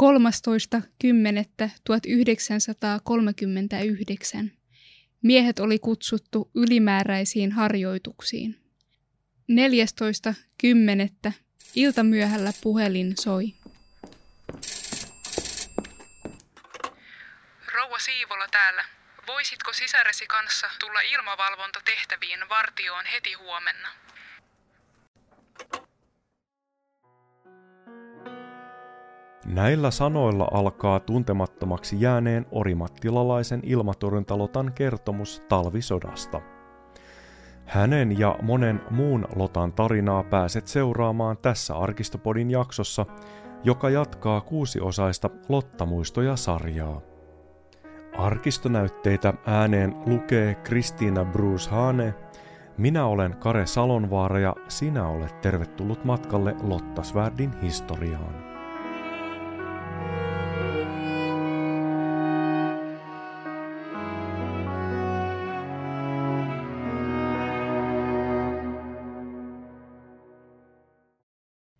13.10.1939. Miehet oli kutsuttu ylimääräisiin harjoituksiin. 14.10. iltamyöhällä puhelin soi. Rouva Siivola täällä. Voisitko sisaresi kanssa tulla ilmavalvontatehtäviin vartioon heti huomenna? Näillä sanoilla alkaa tuntemattomaksi jääneen orimattilalaisen ilmatorjuntalotan kertomus talvisodasta. Hänen ja monen muun Lotan tarinaa pääset seuraamaan tässä Arkistopodin jaksossa, joka jatkaa 6-osaista Lotta-muistoja-sarjaa. Arkistonäytteitä ääneen lukee Kristina Brushane. Minä olen Kare Salonvaara ja sinä olet tervetullut matkalle Lotta Svärdin historiaan.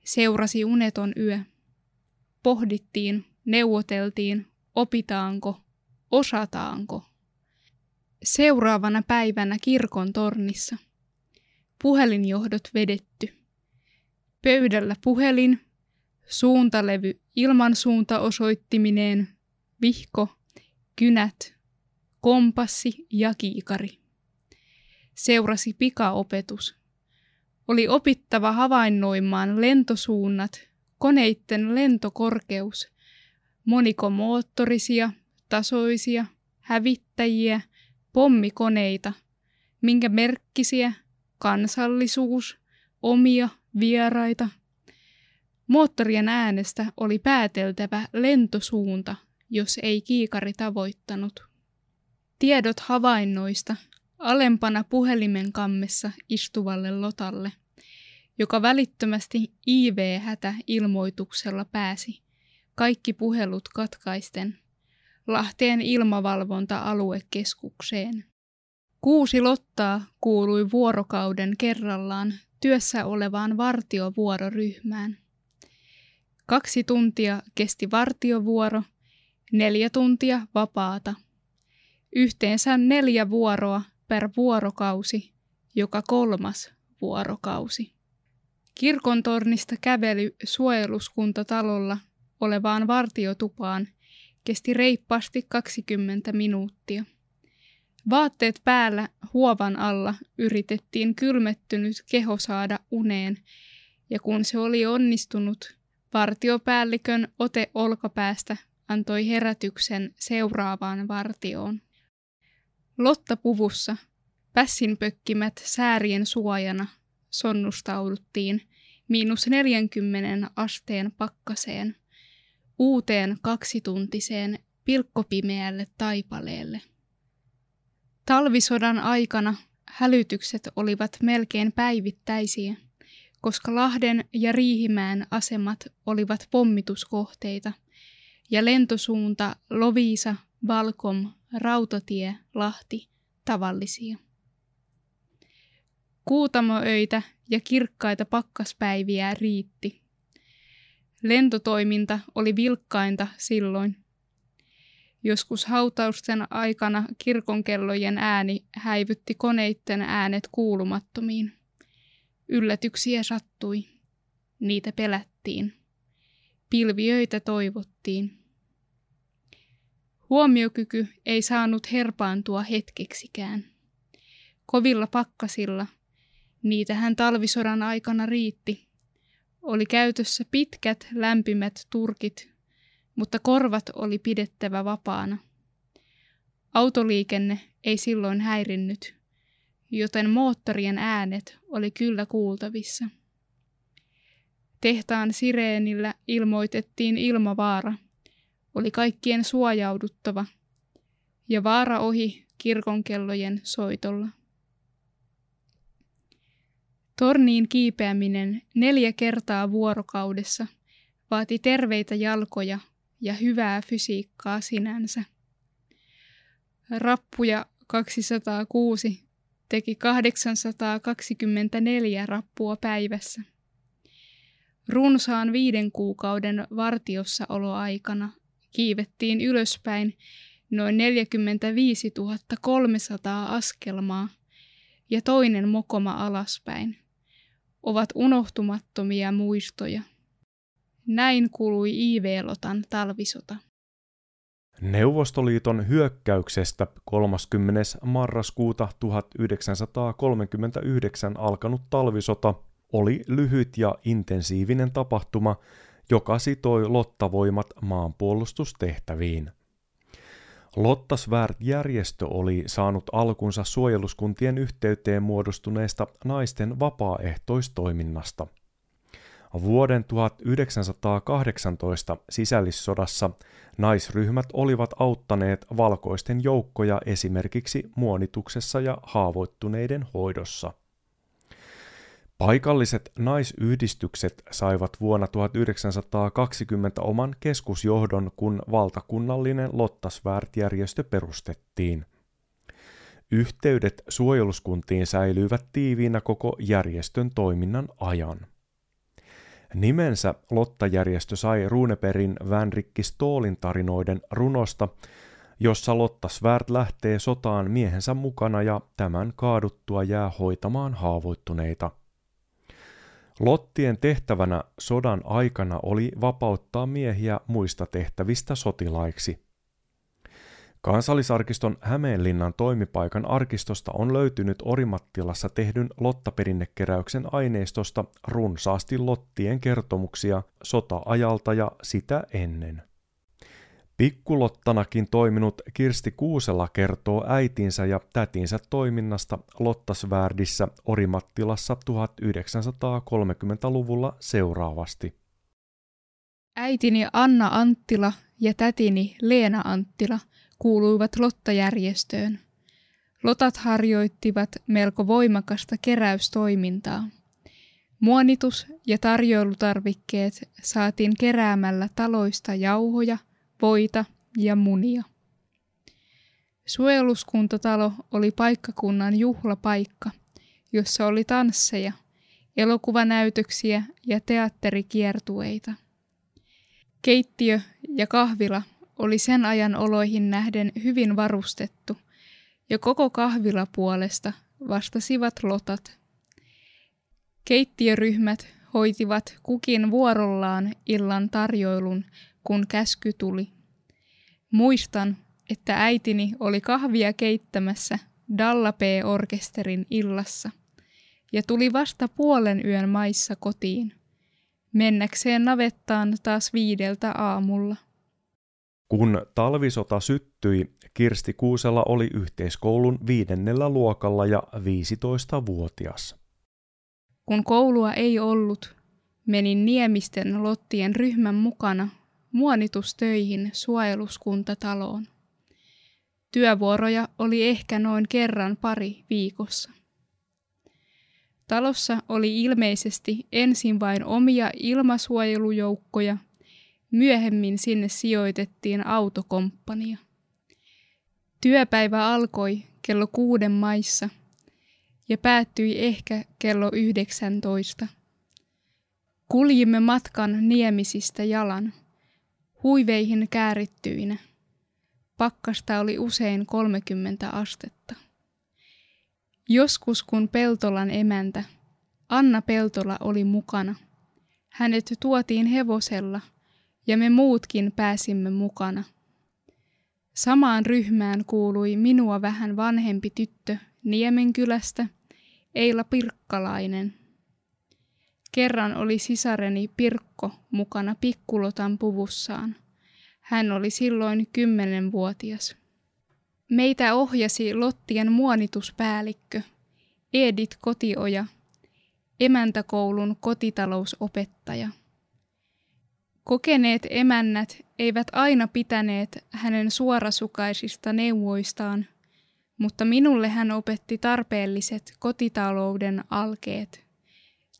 Seurasi uneton yö. Pohdittiin, neuvoteltiin, opitaanko, osataanko. Seuraavana päivänä kirkon tornissa. Puhelinjohdot vedetty. Pöydällä puhelin, suuntalevy ilman suuntaosoittimineen, vihko, kynät, kompassi ja kiikari. Seurasi pikaopetus. Oli opittava havainnoimaan lentosuunnat, koneitten lentokorkeus, monikomoottorisia, tasoisia, hävittäjiä, pommikoneita, minkä merkkisiä, kansallisuus, omia, vieraita. Moottorien äänestä oli pääteltävä lentosuunta, jos ei kiikari tavoittanut. Tiedot havainnoista alempana puhelimen kammessa istuvalle Lotalle, joka välittömästi IV-hätäilmoituksella pääsi, kaikki puhelut katkaisten, Lahteen ilmavalvonta-aluekeskukseen. 6 Lottaa kuului vuorokauden kerrallaan työssä olevaan vartiovuororyhmään. 2 tuntia kesti vartiovuoro, 4 tuntia vapaata. Yhteensä 4 vuoroa per vuorokausi, joka 3. vuorokausi. Kirkontornista kävely suojeluskuntatalolla olevaan vartiotupaan kesti reippaasti 20 minuuttia. Vaatteet päällä huovan alla yritettiin kylmettynyt keho saada uneen, ja kun se oli onnistunut, vartiopäällikön ote olkapäästä antoi herätyksen seuraavaan vartioon. Lotta puvussa, pässinpökkimät säärien suojana, sonnustauduttiin -40 asteen pakkaseen, uuteen 2-tuntiseen pilkkopimeälle taipaleelle. Talvisodan aikana hälytykset olivat melkein päivittäisiä, koska Lahden ja Riihimäen asemat olivat pommituskohteita ja lentosuunta Loviisa, Valkom, Rautatie, Lahti tavallisia. Kuutamoöitä ja kirkkaita pakkaspäiviä riitti. Lentotoiminta oli vilkkainta silloin. Joskus hautausten aikana kirkonkellojen ääni häivytti koneitten äänet kuulumattomiin. Yllätyksiä sattui. Niitä pelättiin. Pilviöitä toivottiin. Huomiokyky ei saanut herpaantua hetkeksikään. Kovilla pakkasilla, niitähän talvisodan aikana riitti, oli käytössä pitkät lämpimät turkit, mutta korvat oli pidettävä vapaana. Autoliikenne ei silloin häirinnyt, joten moottorien äänet oli kyllä kuultavissa. Tehtaan sireenillä ilmoitettiin ilmavaara. Oli kaikkien suojauduttava, ja vaara ohi kirkonkellojen soitolla. Torniin kiipeäminen 4 kertaa vuorokaudessa vaati terveitä jalkoja ja hyvää fysiikkaa sinänsä. Rappuja 206 teki 824 rappua päivässä. Runsaan 5 kuukauden vartiossaoloaikana kiivettiin ylöspäin noin 45 300 askelmaa ja toinen mokoma alaspäin. Ovat unohtumattomia muistoja. Näin kului IV-Lotan talvisota. Neuvostoliiton hyökkäyksestä 30. marraskuuta 1939 alkanut talvisota oli lyhyt ja intensiivinen tapahtuma, joka sitoi Lottavoimat maanpuolustustehtäviin. Lotta Svärd-järjestö oli saanut alkunsa suojeluskuntien yhteyteen muodostuneesta naisten vapaaehtoistoiminnasta. Vuoden 1918 sisällissodassa naisryhmät olivat auttaneet valkoisten joukkoja esimerkiksi muonituksessa ja haavoittuneiden hoidossa. Paikalliset naisyhdistykset saivat vuonna 1920 oman keskusjohdon, kun valtakunnallinen Lotta Svärd-järjestö perustettiin. Yhteydet suojeluskuntiin säilyivät tiiviinä koko järjestön toiminnan ajan. Nimensä Lotta-järjestö sai Runebergin Vänrikki Stoolin tarinoiden runosta, jossa Lotta Svärd lähtee sotaan miehensä mukana ja tämän kaaduttua jää hoitamaan haavoittuneita. Lottien tehtävänä sodan aikana oli vapauttaa miehiä muista tehtävistä sotilaiksi. Kansallisarkiston Hämeenlinnan toimipaikan arkistosta on löytynyt Orimattilassa tehdyn Lotta-perinnekeräyksen aineistosta runsaasti Lottien kertomuksia sota-ajalta ja sitä ennen. Pikkulottanakin toiminut Kirsti Kuusela kertoo äitinsä ja tätinsä toiminnasta Lotta Svärdissä Orimattilassa 1930-luvulla seuraavasti. Äitini Anna Anttila ja tätini Leena Anttila kuuluivat Lotta-järjestöön. Lotat harjoittivat melko voimakasta keräystoimintaa. Muonitus- ja tarjoilutarvikkeet saatiin keräämällä taloista jauhoja, voita ja munia. Suojeluskuntatalo oli paikkakunnan juhlapaikka, jossa oli tansseja, elokuvanäytöksiä ja teatterikiertueita. Keittiö ja kahvila oli sen ajan oloihin nähden hyvin varustettu, ja koko kahvila puolesta vastasivat lotat. Keittiöryhmät hoitivat kukin vuorollaan illan tarjoilun, kun käsky tuli. Muistan, että äitini oli kahvia keittämässä Dalla P-orkesterin illassa ja tuli vasta 20:30 maissa kotiin, mennäkseen navettaan taas 5 aamulla. Kun talvisota syttyi, Kirsti Kuusela oli yhteiskoulun 5. luokalla ja 15-vuotias. Kun koulua ei ollut, menin Niemisten Lottien ryhmän mukana muonitustöihin suojeluskuntataloon. Työvuoroja oli ehkä noin kerran-pari viikossa. Talossa oli ilmeisesti ensin vain omia ilmasuojelujoukkoja, myöhemmin sinne sijoitettiin autokomppania. Työpäivä alkoi kello 6 maissa ja päättyi ehkä kello 19. Kuljimme matkan Niemisistä jalan, huiveihin käärittyinä. Pakkasta oli usein 30 astetta. Joskus kun Peltolan emäntä, Anna Peltola, oli mukana, hänet tuotiin hevosella ja me muutkin pääsimme mukana. Samaan ryhmään kuului minua vähän vanhempi tyttö Niemenkylästä, Eila Pirkkalainen. Kerran oli sisareni Pirkko mukana pikkulotan puvussaan. Hän oli silloin 10-vuotias. Meitä ohjasi Lottien muonituspäällikkö Edith Kotioja, emäntäkoulun kotitalousopettaja. Kokeneet emännät eivät aina pitäneet hänen suorasukaisista neuvoistaan, mutta minulle hän opetti tarpeelliset kotitalouden alkeet.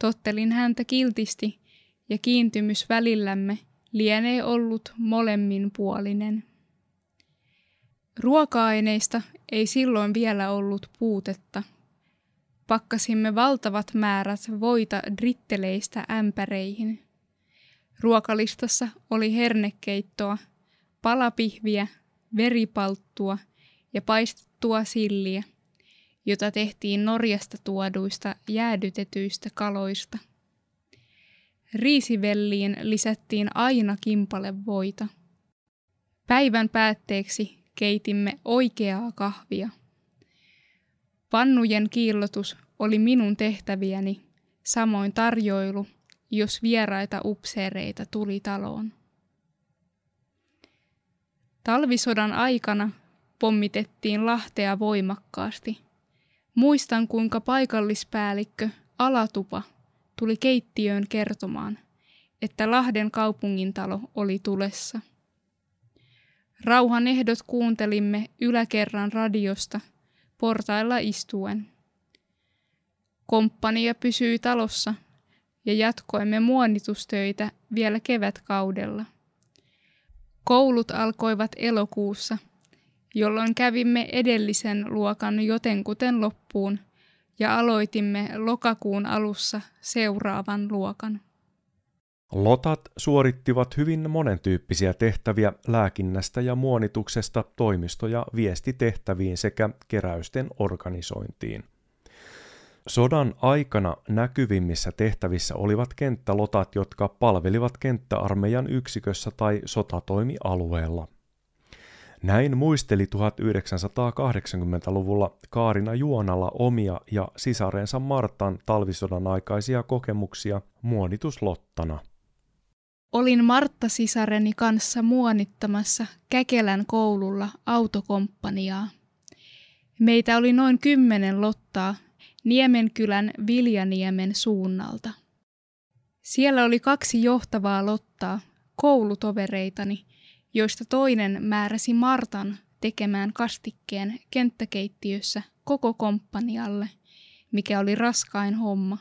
Tottelin häntä kiltisti ja kiintymys välillämme lienee ollut molemminpuolinen. Ruoka-aineista ei silloin vielä ollut puutetta. Pakkasimme valtavat määrät voita dritteleistä ämpäreihin. Ruokalistassa oli hernekeittoa, palapihviä, veripalttua ja paistettua silliä, jota tehtiin Norjasta tuoduista jäädytetyistä kaloista. Riisivelliin lisättiin aina kimpale voita. Päivän päätteeksi keitimme oikeaa kahvia. Pannujen kiillotus oli minun tehtäviäni, samoin tarjoilu, jos vieraita upseereita tuli taloon. Talvisodan aikana pommitettiin Lahtea voimakkaasti. Muistan, kuinka paikallispäällikkö Alatupa tuli keittiöön kertomaan, että Lahden kaupungintalo oli tulessa. Rauhan ehdot kuuntelimme yläkerran radiosta portailla istuen. Komppania pysyi talossa ja jatkoimme muonitustöitä vielä kevätkaudella. Koulut alkoivat elokuussa, jolloin kävimme edellisen luokan jotenkuten loppuun ja aloitimme lokakuun alussa seuraavan luokan. Lotat suorittivat hyvin monentyyppisiä tehtäviä lääkinnästä ja muonituksesta toimisto- ja viestitehtäviin sekä keräysten organisointiin. Sodan aikana näkyvimmissä tehtävissä olivat kenttälotat, jotka palvelivat kenttäarmeijan yksikössä tai sotatoimialueella. Näin muisteli 1980-luvulla Kaarina Juonala omia ja sisareensa Martan talvisodan aikaisia kokemuksia muonituslottana. Olin Martta-sisareni kanssa muonittamassa Käkelän koululla autokomppaniaa. Meitä oli noin 10 lottaa Niemenkylän Viljaniemen suunnalta. Siellä oli 2 johtavaa lottaa, koulutovereitani, joista toinen määräsi Martan tekemään kastikkeen kenttäkeittiössä koko komppanialle, mikä oli raskain homma.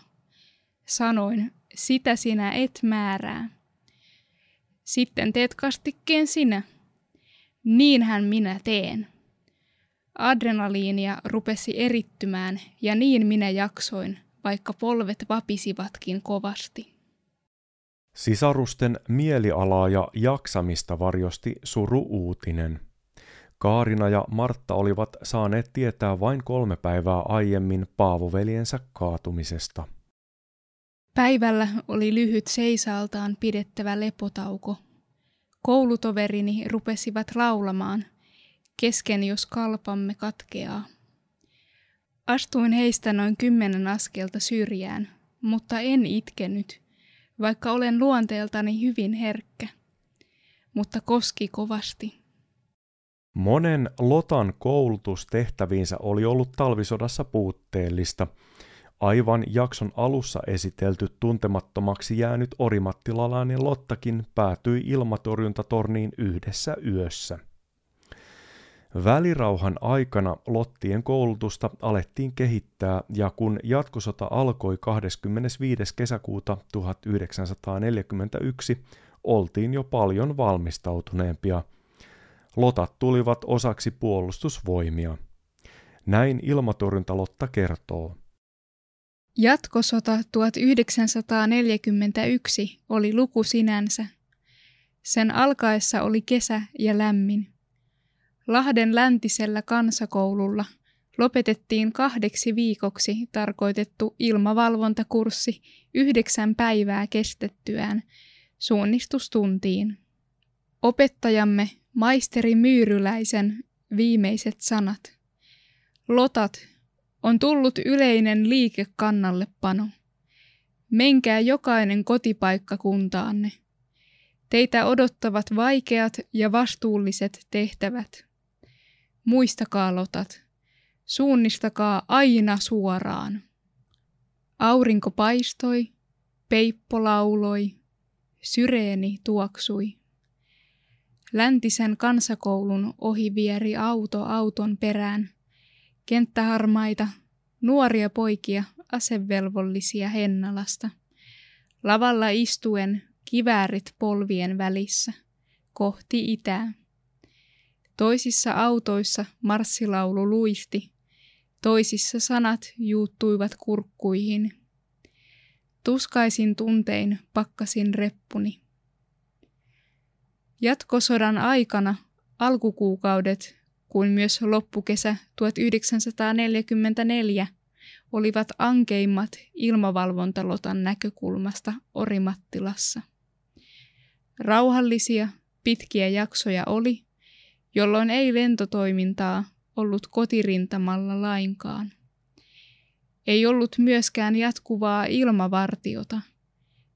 Sanoin, sitä sinä et määrää. Sitten teet kastikkeen sinä. Niinhän minä teen. Adrenaliinia rupesi erittymään ja niin minä jaksoin, vaikka polvet vapisivatkin kovasti. Sisarusten mielialaa ja jaksamista varjosti suru-uutinen. Kaarina ja Martta olivat saaneet tietää vain 3 päivää aiemmin Paavoveljensä kaatumisesta. Päivällä oli lyhyt seisaltaan pidettävä lepotauko. Koulutoverini rupesivat laulamaan, kesken jos kalpamme katkeaa. Astuin heistä noin 10 askelta syrjään, mutta en itkenyt, vaikka olen luonteeltani hyvin herkkä, mutta koski kovasti. Monen lotan koulutus tehtäviinsä oli ollut talvisodassa puutteellista. Aivan jakson alussa esitelty tuntemattomaksi jäänyt orimattilalainen lottakin päätyi ilmatorjuntatorniin yhdessä yössä. Välirauhan aikana lottien koulutusta alettiin kehittää ja kun jatkosota alkoi 25. kesäkuuta 1941, oltiin jo paljon valmistautuneempia. Lotat tulivat osaksi puolustusvoimia. Näin ilmatorjuntalotta kertoo. Jatkosota 1941 oli luku sinänsä. Sen alkaessa oli kesä ja lämmin. Lahden läntisellä kansakoululla lopetettiin 2 viikoksi tarkoitettu ilmavalvontakurssi 9 päivää kestettyään suunnistustuntiin. Opettajamme maisteri Myyryläisen viimeiset sanat. Lotat, on tullut yleinen liikekannallepano. Menkää jokainen kotipaikkakuntaanne. Teitä odottavat vaikeat ja vastuulliset tehtävät. Muistakaa lotat. Suunnistakaa aina suoraan. Aurinko paistoi, peippo lauloi, syreeni tuoksui. Läntisen kansakoulun ohi vieri auto auton perään. Kenttäharmaita, nuoria poikia, asevelvollisia Hennalasta. Lavalla istuen, kiväärit polvien välissä, kohti itää. Toisissa autoissa marssilaulu luisti, toisissa sanat juuttuivat kurkkuihin. Tuskaisin tuntein pakkasin reppuni. Jatkosodan aikana alkukuukaudet kuin myös loppukesä 1944 olivat ankeimmat ilmavalvontalotan näkökulmasta Orimattilassa. Rauhallisia, pitkiä jaksoja oli, jolloin ei lentotoimintaa ollut kotirintamalla lainkaan. Ei ollut myöskään jatkuvaa ilmavartiota.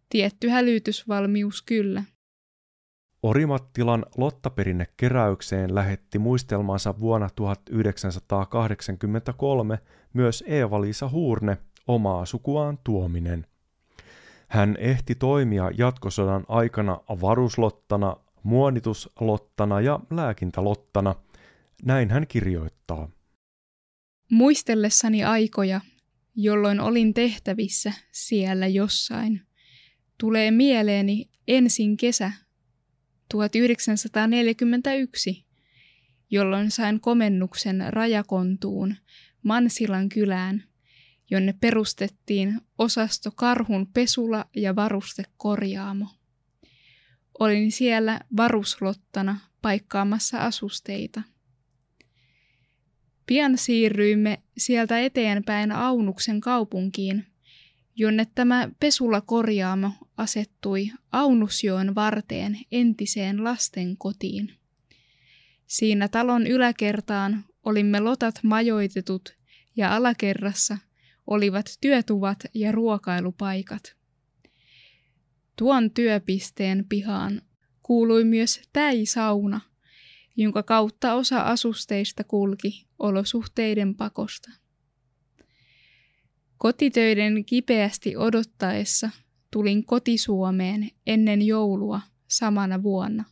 Tietty hälytysvalmius kyllä. Orimattilan Lottaperinnekeräykseen lähetti muistelmansa vuonna 1983 myös Eeva-Liisa Hurme, omaa sukuaan Tuominen. Hän ehti toimia jatkosodan aikana varuslottana, muonituslottana ja lääkintälottana. Näin hän kirjoittaa. Muistellessani aikoja, jolloin olin tehtävissä siellä jossain, tulee mieleeni ensin kesä 1941, jolloin sain komennuksen Rajakontuun Mansilan kylään, jonne perustettiin osasto Karhun pesula- ja varustekorjaamo. Olin siellä varuslottana paikkaamassa asusteita. Pian siirryimme sieltä eteenpäin Aunuksen kaupunkiin, jonne tämä pesulakorjaamo asettui Aunusjoen varteen entiseen lastenkotiin. Siinä talon yläkertaan olimme lotat majoitetut ja alakerrassa olivat työtuvat ja ruokailupaikat. Tuon työpisteen pihaan kuului myös täisauna, jonka kautta osa asusteista kulki olosuhteiden pakosta. Kotitöiden kipeästi odottaessa tulin kotisuomeen ennen joulua samana vuonna.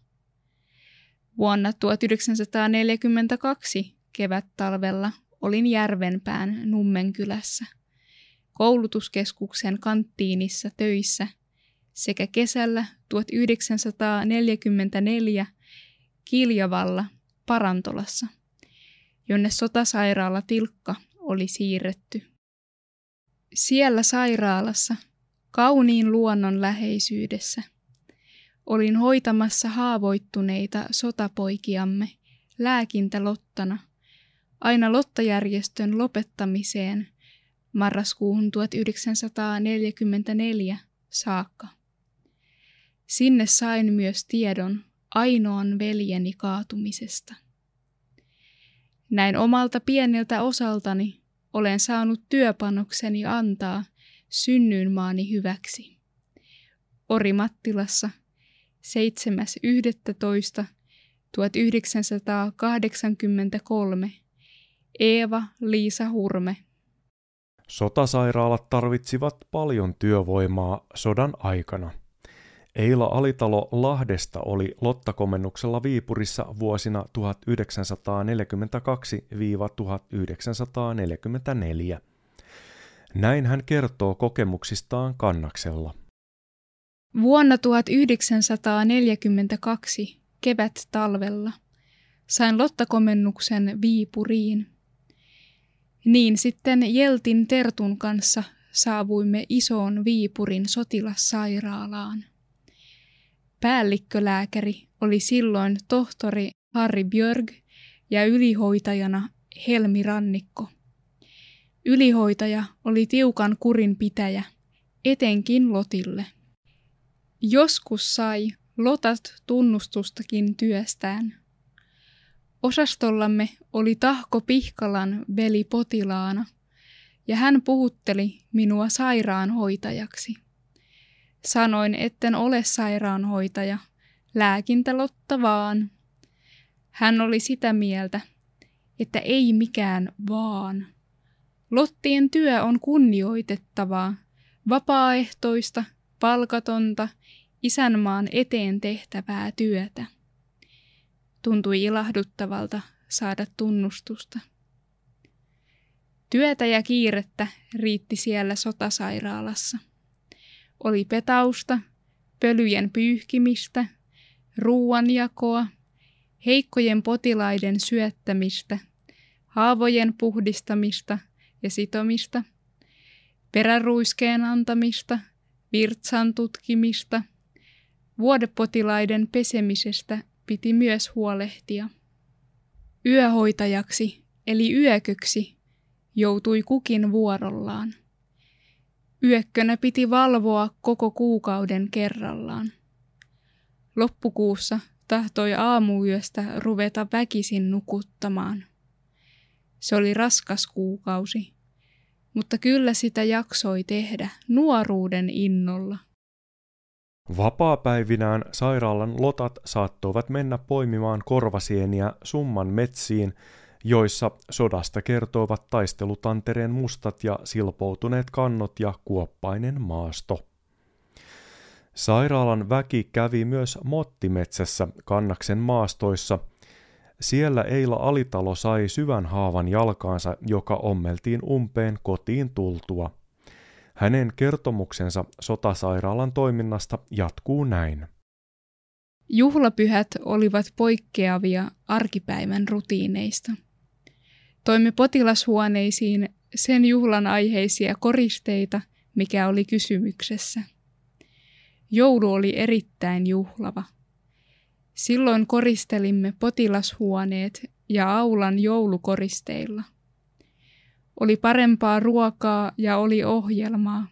Vuonna 1942 kevät-talvella olin Järvenpään Nummenkylässä, koulutuskeskuksen kanttiinissa töissä sekä kesällä 1944 Kiljavalla Parantolassa, jonne sotasairaala Tilkka oli siirretty. Siellä sairaalassa, kauniin luonnon läheisyydessä, olin hoitamassa haavoittuneita sotapoikiamme lääkintälottana aina lottajärjestön lopettamiseen marraskuuhun 1944 saakka. Sinne sain myös tiedon ainoan veljeni kaatumisesta. Näin omalta pieneltä osaltani olen saanut työpanokseni antaa synnyinmaani hyväksi. Orimattilassa 7.11.1983 Eeva-Liisa Hurme. Sotasairaalat tarvitsivat paljon työvoimaa sodan aikana. Eila Alitalo Lahdesta oli lottakomennuksella Viipurissa vuosina 1942–1944. Näin hän kertoo kokemuksistaan Kannaksella. Vuonna 1942 kevät-talvella sain lottakomennuksen Viipuriin. Niin sitten Jeltin Tertun kanssa saavuimme isoon Viipurin sotilassairaalaan. Päällikkölääkäri oli silloin tohtori Harri Björg ja ylihoitajana Helmi Rannikko. Ylihoitaja oli tiukan kurin pitäjä, etenkin lotille. Joskus sai lotat tunnustustakin työstään. Osastollamme oli Tahko Pihkalan veli potilaana ja hän puhutteli minua sairaanhoitajaksi. Sanoin, etten ole sairaanhoitaja, lääkintälotta vaan. Hän oli sitä mieltä, että ei mikään vaan. Lottien työ on kunnioitettavaa, vapaaehtoista, palkatonta, isänmaan eteen tehtävää työtä. Tuntui ilahduttavalta saada tunnustusta. Työtä ja kiirettä riitti siellä sotasairaalassa. Oli petausta, pölyjen pyyhkimistä, ruuanjakoa, heikkojen potilaiden syöttämistä, haavojen puhdistamista ja sitomista, peräruiskeen antamista, virtsan tutkimista, Vuodepotilaiden pesemisestä piti myös huolehtia. Yöhoitajaksi eli yököksi joutui kukin vuorollaan. Yökkönä piti valvoa koko kuukauden kerrallaan. Loppukuussa tahtoi aamuyöstä ruveta väkisin nukuttamaan. Se oli raskas kuukausi, mutta kyllä sitä jaksoi tehdä nuoruuden innolla. Vapaapäivinään sairaalan lotat saattoivat mennä poimimaan korvasieniä Summan metsiin, joissa sodasta kertoivat taistelutantereen mustat ja silpoutuneet kannot ja kuoppainen maasto. Sairaalan väki kävi myös Mottimetsässä Kannaksen maastoissa. Siellä Eila Alitalo sai syvän haavan jalkaansa, joka ommeltiin umpeen kotiin tultua. Hänen kertomuksensa sotasairaalan toiminnasta jatkuu näin. Juhlapyhät olivat poikkeavia arkipäivän rutiineista. Toimme potilashuoneisiin sen juhlan aiheisia koristeita, mikä oli kysymyksessä. Joulu oli erittäin juhlava. Silloin koristelimme potilashuoneet ja aulan joulukoristeilla. Oli parempaa ruokaa ja oli ohjelmaa.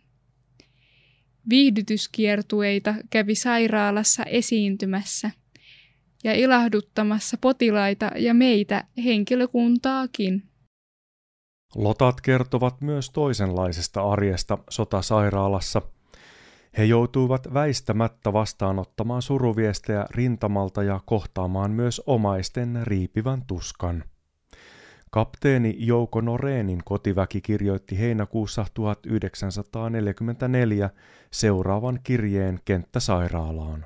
Viihdytyskiertueita kävi sairaalassa esiintymässä ja ilahduttamassa potilaita ja meitä henkilökuntaakin. Lotat kertovat myös toisenlaisesta arjesta sotasairaalassa. He joutuivat väistämättä vastaanottamaan suruviestejä rintamalta ja kohtaamaan myös omaisten riipivän tuskan. Kapteeni Jouko Noreenin kotiväki kirjoitti heinäkuussa 1944 seuraavan kirjeen kenttäsairaalaan.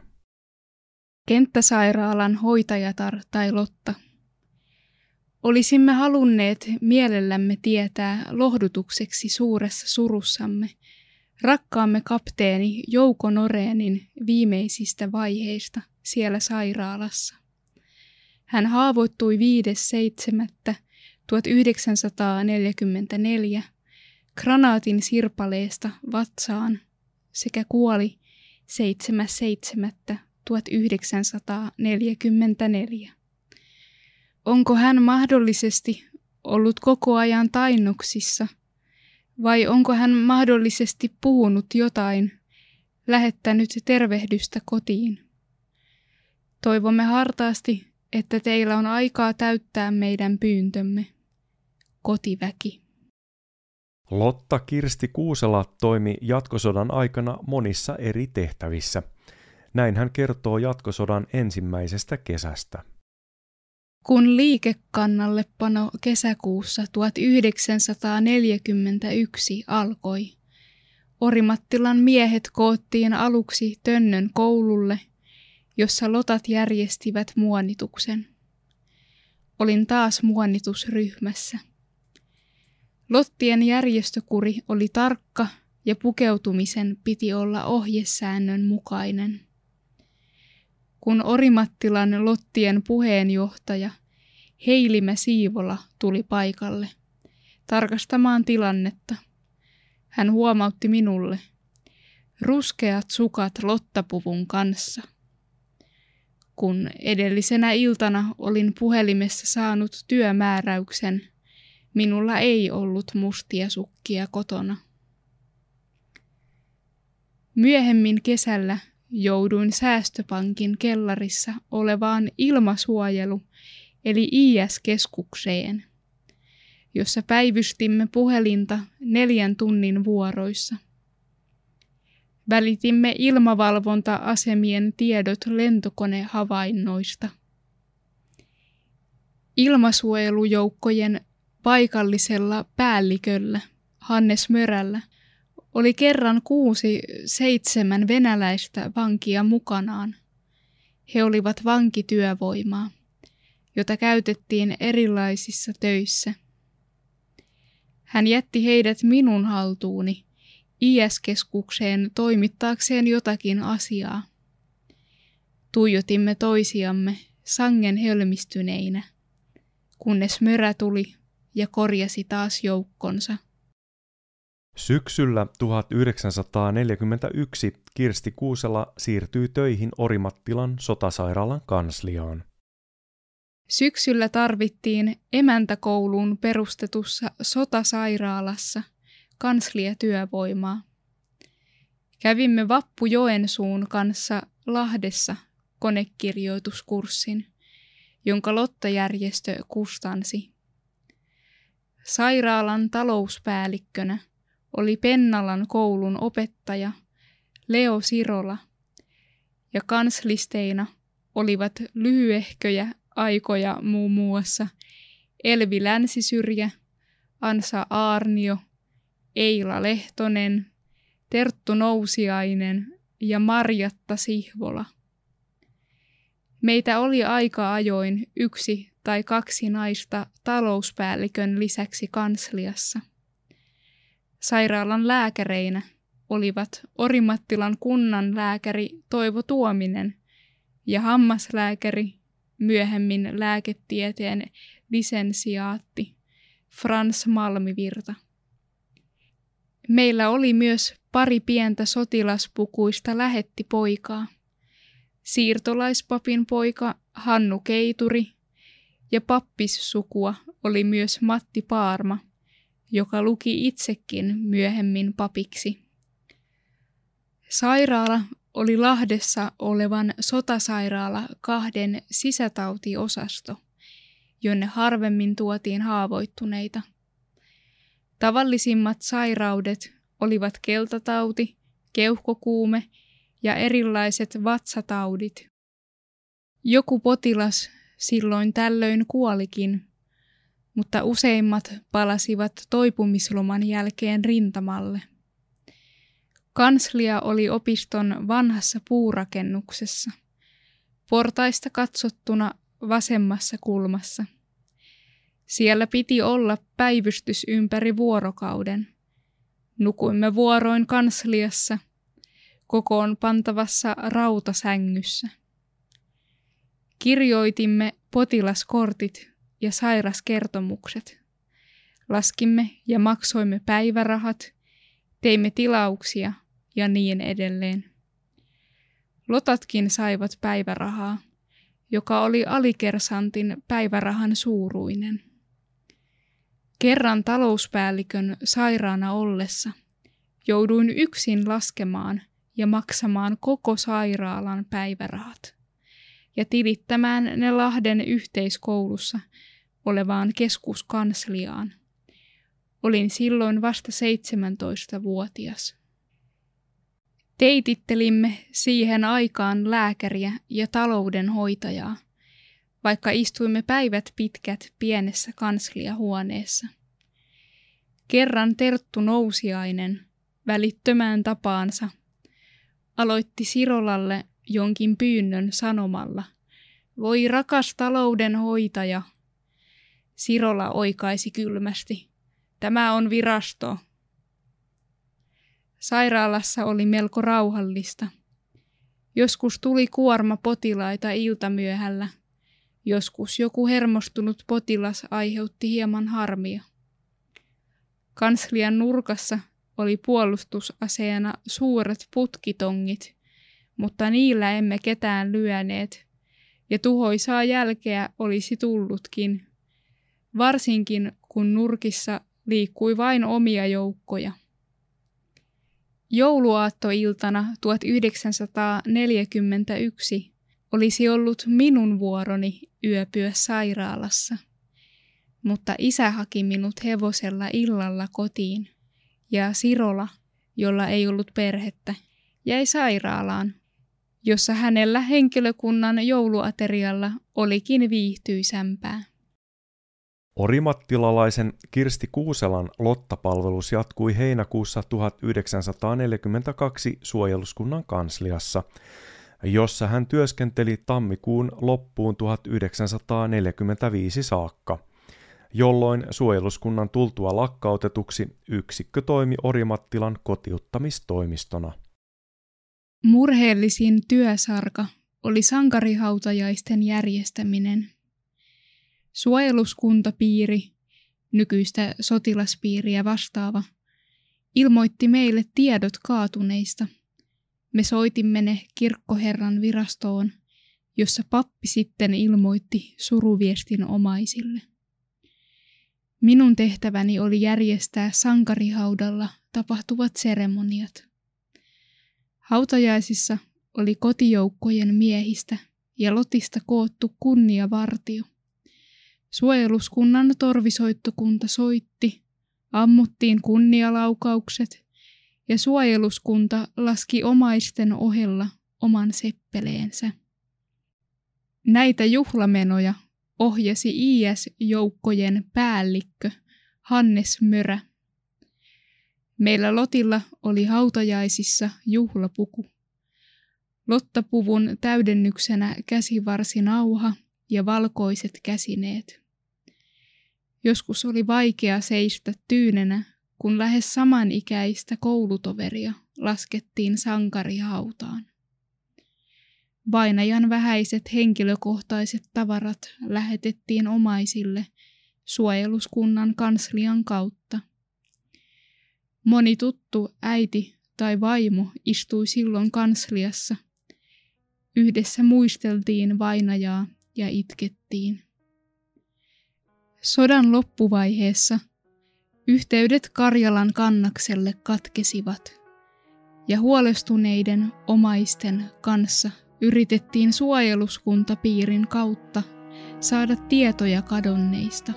Kenttäsairaalan hoitajatar tai Lotta. Olisimme halunneet mielellämme tietää lohdutukseksi suuressa surussamme rakkaamme kapteeni Jouko Noreenin viimeisistä vaiheista siellä sairaalassa. Hän haavoittui 5.7.1944 granaatin sirpaleesta vatsaan sekä kuoli 7.7.1944. Onko hän mahdollisesti ollut koko ajan tainnuksissa? Vai onko hän mahdollisesti puhunut jotain, lähettänyt tervehdystä kotiin? Toivomme hartaasti, että teillä on aikaa täyttää meidän pyyntömme. Kotiväki. Lotta Kirsti Kuusela toimi jatkosodan aikana monissa eri tehtävissä. Näin hän kertoo jatkosodan ensimmäisestä kesästä. Kun liikekannallepano kesäkuussa 1941 alkoi, Orimattilan miehet koottiin aluksi Tönnön koululle, jossa lotat järjestivät muonituksen. Olin taas muonitusryhmässä. Lottien järjestökuri oli tarkka ja pukeutumisen piti olla ohjesäännön mukainen. Kun Orimattilan lottien puheenjohtaja Heilimä Siivola tuli paikalle tarkastamaan tilannetta, hän huomautti minulle: ruskeat sukat lottapuvun kanssa. Kun edellisenä iltana olin puhelimessa saanut työmääräyksen, minulla ei ollut mustia sukkia kotona. Myöhemmin kesällä jouduin Säästöpankin kellarissa olevaan ilmasuojelu- eli IS-keskukseen, jossa päivystimme puhelinta 4 tunnin vuoroissa. Välitimme ilmavalvonta-asemien tiedot lentokonehavainnoista. Ilmasuojelujoukkojen paikallisella päälliköllä Hannes Mörällä oli kerran 6-7 venäläistä vankia mukanaan. He olivat vankityövoimaa, jota käytettiin erilaisissa töissä. Hän jätti heidät minun haltuuni IS-keskukseen toimittaakseen jotakin asiaa. Tuijotimme toisiamme sangen hölmistyneinä, kunnes Mörä tuli ja korjasi taas joukkonsa. Syksyllä 1941 Kirsti Kuusela siirtyi töihin Orimattilan sotasairaalan kansliaan. Syksyllä tarvittiin emäntäkouluun perustetussa sotasairaalassa kansliatyövoimaa. Kävimme Vappu Joensuun kanssa Lahdessa konekirjoituskurssin, jonka Lotta-järjestö kustansi. Sairaalan talouspäällikkönä oli Pennalan koulun opettaja Leo Sirola ja kanslisteina olivat lyhyehköjä aikoja muun muassa Elvi Länsisyrjä, Ansa Aarnio, Eila Lehtonen, Terttu Nousiainen ja Martta Siivola. Meitä oli aika ajoin 1 tai 2 naista talouspäällikön lisäksi kansliassa. Sairaalan lääkäreinä olivat Orimattilan kunnan lääkäri Toivo Tuominen ja hammaslääkäri, myöhemmin lääketieteen lisensiaatti Frans Malmivirta. Meillä oli myös 2 pientä sotilaspukuista lähettipoikaa, siirtolaispapin poika Hannu Keituri ja pappissukua oli myös Matti Paarma, joka luki itsekin myöhemmin papiksi. Sairaala oli Lahdessa olevan sotasairaala 2 sisätautiosasto, jonne harvemmin tuotiin haavoittuneita. Tavallisimmat sairaudet olivat keltatauti, keuhkokuume ja erilaiset vatsataudit. Joku potilas silloin tällöin kuolikin, mutta useimmat palasivat toipumisloman jälkeen rintamalle. Kanslia oli opiston vanhassa puurakennuksessa, portaista katsottuna vasemmassa kulmassa. Siellä piti olla päivystys ympäri vuorokauden. Nukuimme vuoroin kansliassa, kokoon pantavassa rautasängyssä. Kirjoitimme potilaskortit ja sairaskertomukset. Laskimme ja maksoimme päivärahat, teimme tilauksia ja niin edelleen. Lotatkin saivat päivärahaa, joka oli alikersantin päivärahan suuruinen. Kerran talouspäällikön sairaana ollessa jouduin yksin laskemaan ja maksamaan koko sairaalan päivärahat ja tilittämään ne Lahden yhteiskoulussa olevaan keskuskansliaan. Olin silloin vasta 17-vuotias. Teitittelimme siihen aikaan lääkäriä ja taloudenhoitajaa, vaikka istuimme päivät pitkät pienessä kansliahuoneessa. Kerran Terttu Nousiainen välittömään tapaansa aloitti Sirolalle jonkin pyynnön sanomalla, "Voi rakas taloudenhoitaja!" Sirola oikaisi kylmästi, "Tämä on virasto." Sairaalassa oli melko rauhallista. Joskus tuli kuorma potilaita iltamyöhällä. Joskus joku hermostunut potilas aiheutti hieman harmia. Kanslian nurkassa oli puolustusaseena suuret putkitongit, mutta niillä emme ketään lyöneet, ja tuhoisaa jälkeä olisi tullutkin, varsinkin kun nurkissa liikkui vain omia joukkoja. Jouluaattoiltana 1941 olisi ollut minun vuoroni yöpyä sairaalassa, mutta isä haki minut hevosella illalla kotiin, ja Sirola, jolla ei ollut perhettä, jäi sairaalaan, jossa hänellä henkilökunnan jouluaterialla olikin viihtyisämpää. Orimattilalaisen Kirsti Kuuselan Lotta-palvelus jatkui heinäkuussa 1942 suojeluskunnan kansliassa, jossa hän työskenteli tammikuun loppuun 1945 saakka, jolloin suojeluskunnan tultua lakkautetuksi yksikkö toimi Orimattilan kotiuttamistoimistona. Murheellisin työsarka oli sankarihautajaisten järjestäminen. Suojeluskuntapiiri, nykyistä sotilaspiiriä vastaava, ilmoitti meille tiedot kaatuneista. Me soitimme ne kirkkoherran virastoon, jossa pappi sitten ilmoitti suruviestin omaisille. Minun tehtäväni oli järjestää sankarihaudalla tapahtuvat seremoniat. Hautajaisissa oli kotijoukkojen miehistä ja Lotista koottu kunniavartio. Suojeluskunnan torvisoittokunta soitti, ammuttiin kunnialaukaukset ja suojeluskunta laski omaisten ohella oman seppeleensä. Näitä juhlamenoja ohjasi IS-joukkojen päällikkö Hannes Mörä. Meillä Lotilla oli hautajaisissa juhlapuku. Lottapuvun täydennyksenä käsivarsinauha ja valkoiset käsineet. Joskus oli vaikea seistä tyynenä, kun lähes samanikäistä koulutoveria laskettiin sankarihautaan. Vainajan vähäiset henkilökohtaiset tavarat lähetettiin omaisille suojeluskunnan kanslian kautta. Moni tuttu äiti tai vaimo istui silloin kansliassa. Yhdessä muisteltiin vainajaa ja itkettiin. Sodan loppuvaiheessa yhteydet Karjalan kannakselle katkesivat ja huolestuneiden omaisten kanssa yritettiin suojeluskuntapiirin kautta saada tietoja kadonneista.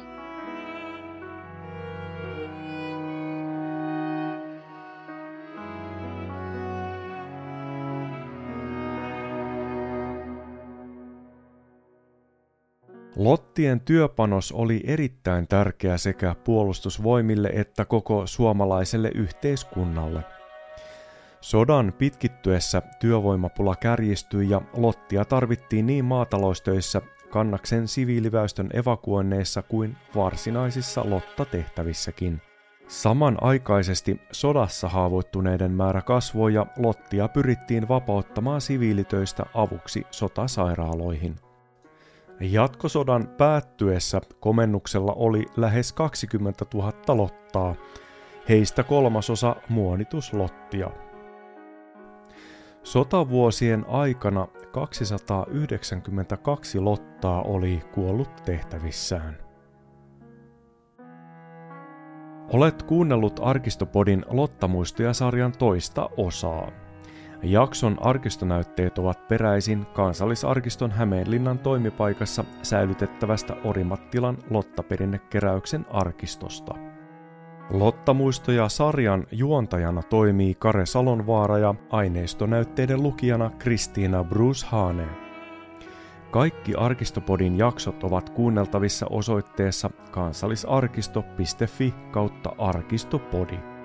Lottien työpanos oli erittäin tärkeä sekä puolustusvoimille että koko suomalaiselle yhteiskunnalle. Sodan pitkittyessä työvoimapula kärjistyi ja lottia tarvittiin niin maataloustöissä, kannaksen siviiliväestön evakuoinneissa kuin varsinaisissa lottatehtävissäkin. Samanaikaisesti sodassa haavoittuneiden määrä kasvoi ja lottia pyrittiin vapauttamaan siviilitöistä avuksi sotasairaaloihin. Jatkosodan päättyessä komennuksella oli lähes 20 000 lottaa, heistä kolmasosa muonituslottia. Sotavuosien aikana 292 lottaa oli kuollut tehtävissään. Olet kuunnellut Arkistopodin Lottamuistoja-sarjan toista osaa. Jakson arkistonäytteet ovat peräisin Kansallisarkiston Hämeenlinnan toimipaikassa säilytettävästä Orimattilan Lottaperinnekeräyksen arkistosta. Lottamuistoja-sarjan juontajana toimii Kare Salonvaara ja aineistonäytteiden lukijana Kristina Brushane. Kaikki Arkistopodin jaksot ovat kuunneltavissa osoitteessa kansallisarkisto.fi/arkistopodi.